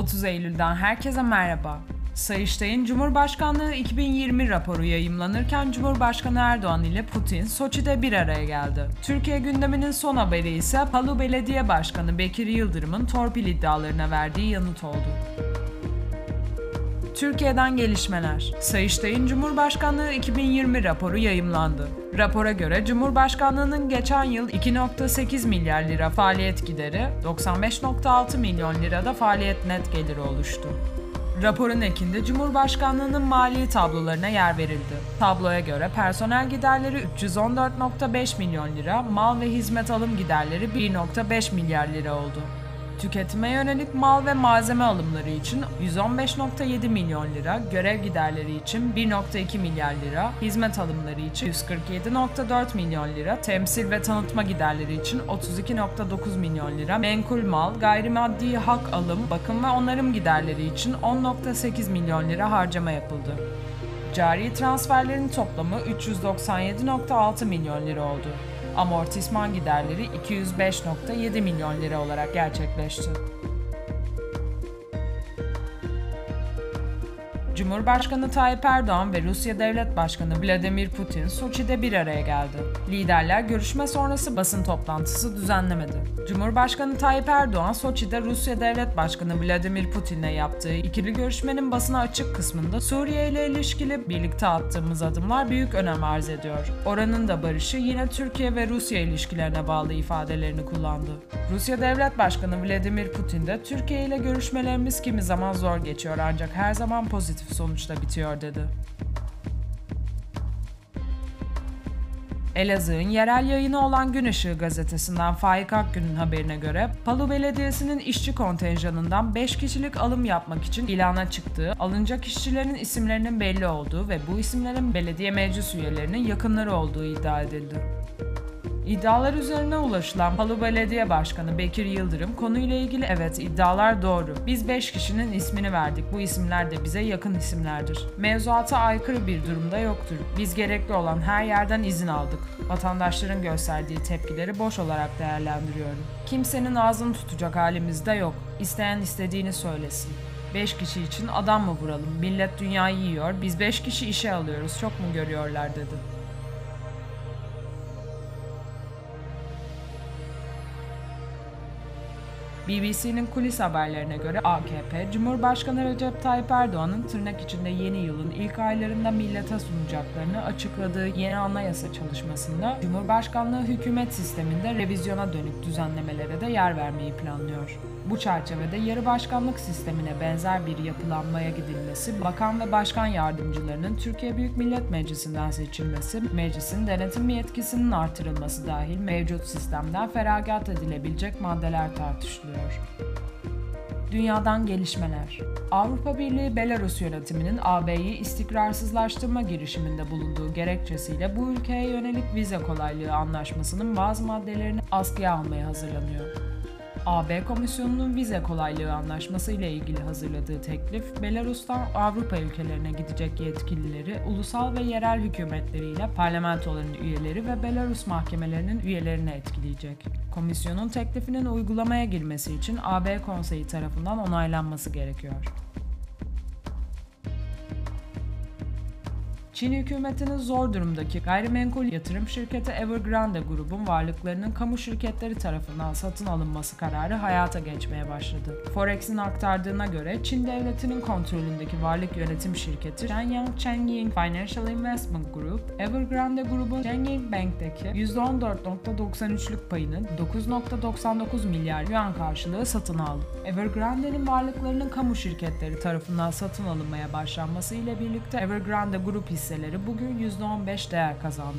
30 Eylül'den herkese merhaba. Sayıştay'ın Cumhurbaşkanlığı 2020 raporu yayımlanırken Cumhurbaşkanı Erdoğan ile Putin Soçi'de bir araya geldi. Türkiye gündeminin son haberi ise Palu Belediye Başkanı Bekir Yıldırım'ın torpil iddialarına verdiği yanıt oldu. Türkiye'den gelişmeler. Sayıştay'ın Cumhurbaşkanlığı 2020 raporu yayımlandı. Rapora göre Cumhurbaşkanlığının geçen yıl 2,8 milyar lira faaliyet gideri, 95,6 milyon lira da faaliyet net geliri oluştu. Raporun ekinde Cumhurbaşkanlığının mali tablolarına yer verildi. Tabloya göre personel giderleri 314,5 milyon lira, mal ve hizmet alım giderleri 1,5 milyar lira oldu. Tüketime yönelik mal ve malzeme alımları için 115,7 milyon lira, görev giderleri için 1,2 milyar lira, hizmet alımları için 147,4 milyon lira, temsil ve tanıtma giderleri için 32,9 milyon lira, menkul mal, gayrimaddi hak alım, bakım ve onarım giderleri için 10,8 milyon lira harcama yapıldı. Cari transferlerin toplamı 397,6 milyon lira oldu. Amortisman giderleri 205,7 milyon lira olarak gerçekleşti. Cumhurbaşkanı Tayyip Erdoğan ve Rusya Devlet Başkanı Vladimir Putin Soçi'de bir araya geldi. Liderler görüşme sonrası basın toplantısı düzenlemedi. Cumhurbaşkanı Tayyip Erdoğan Soçi'de Rusya Devlet Başkanı Vladimir Putin'le yaptığı ikili görüşmenin basına açık kısmında Suriye ile ilişkili birlikte attığımız adımlar büyük önem arz ediyor. Oranın da barışı yine Türkiye ve Rusya ilişkilerine bağlı ifadelerini kullandı. Rusya Devlet Başkanı Vladimir Putin de Türkiye ile görüşmelerimiz kimi zaman zor geçiyor ancak her zaman pozitif sonuçta bitiyor dedi. Elazığ'ın yerel yayını olan Güneş gazetesinden Faik Akgün'ün haberine göre Palu Belediyesi'nin işçi kontenjanından 5 kişilik alım yapmak için ilana çıktığı, alınacak işçilerin isimlerinin belli olduğu ve bu isimlerin belediye meclis üyelerinin yakınları olduğu iddia edildi. İddialar üzerine ulaşılan Palu Belediye Başkanı Bekir Yıldırım konuyla ilgili "Evet, iddialar doğru. Biz 5 kişinin ismini verdik. Bu isimler de bize yakın isimlerdir. Mevzuata aykırı bir durumda yoktur. Biz gerekli olan her yerden izin aldık. Vatandaşların gösterdiği tepkileri boş olarak değerlendiriyorum. Kimsenin ağzını tutacak halimiz de yok. İsteyen istediğini söylesin. 5 kişi için adam mı vuralım? Millet dünyayı yiyor. Biz 5 kişi işe alıyoruz. Çok mu görüyorlar?" dedi. BBC'nin kulis haberlerine göre AKP, Cumhurbaşkanı Recep Tayyip Erdoğan'ın tırnak içinde yeni yılın ilk aylarında millete sunacaklarını açıkladığı yeni anayasa çalışmasında Cumhurbaşkanlığı hükümet sisteminde revizyona dönük düzenlemelere de yer vermeyi planlıyor. Bu çerçevede yarı başkanlık sistemine benzer bir yapılanmaya gidilmesi, bakan ve başkan yardımcılarının Türkiye Büyük Millet Meclisi'nden seçilmesi, meclisin denetim yetkisinin artırılması dahil mevcut sistemden feragat edilebilecek maddeler tartışılıyor. Dünyadan gelişmeler. Avrupa Birliği, Belarus yönetiminin AB'yi istikrarsızlaştırma girişiminde bulunduğu gerekçesiyle bu ülkeye yönelik vize kolaylığı anlaşmasının bazı maddelerini askıya almaya hazırlanıyor. AB Komisyonu'nun vize kolaylığı anlaşması ile ilgili hazırladığı teklif, Belarus'tan Avrupa ülkelerine gidecek yetkilileri, ulusal ve yerel hükümetleriyle parlamentoların üyeleri ve Belarus mahkemelerinin üyelerini etkileyecek. Komisyonun teklifinin uygulamaya girmesi için AB Konseyi tarafından onaylanması gerekiyor. Çin hükümetinin zor durumdaki gayrimenkul yatırım şirketi Evergrande grubun varlıklarının kamu şirketleri tarafından satın alınması kararı hayata geçmeye başladı. Forex'in aktardığına göre Çin devletinin kontrolündeki varlık yönetim şirketi Chen Ying Financial Investment Group, Evergrande grubun Chen Ying Bank'teki %14,93'lük payını 9,99 milyar yuan karşılığı satın aldı. Evergrande'nin varlıklarının kamu şirketleri tarafından satın alınmaya başlanması ile birlikte Evergrande grup hisseleri bugün %15 değer kazandı.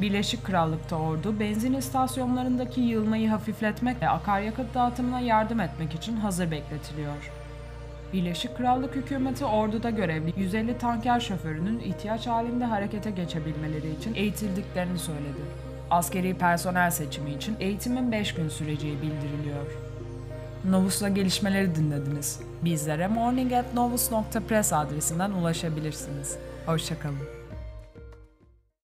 Birleşik Krallık'ta ordu, benzin istasyonlarındaki yığılmayı hafifletmek ve akaryakıt dağıtımına yardım etmek için hazır bekletiliyor. Birleşik Krallık hükümeti orduda görevli 150 tanker şoförünün ihtiyaç halinde harekete geçebilmeleri için eğitildiklerini söyledi. Askeri personel seçimi için eğitimin 5 gün süreceği bildiriliyor. Novus'la gelişmeleri dinlediniz. Bizlere morning@novus.press adresinden ulaşabilirsiniz. Hoşça kalın.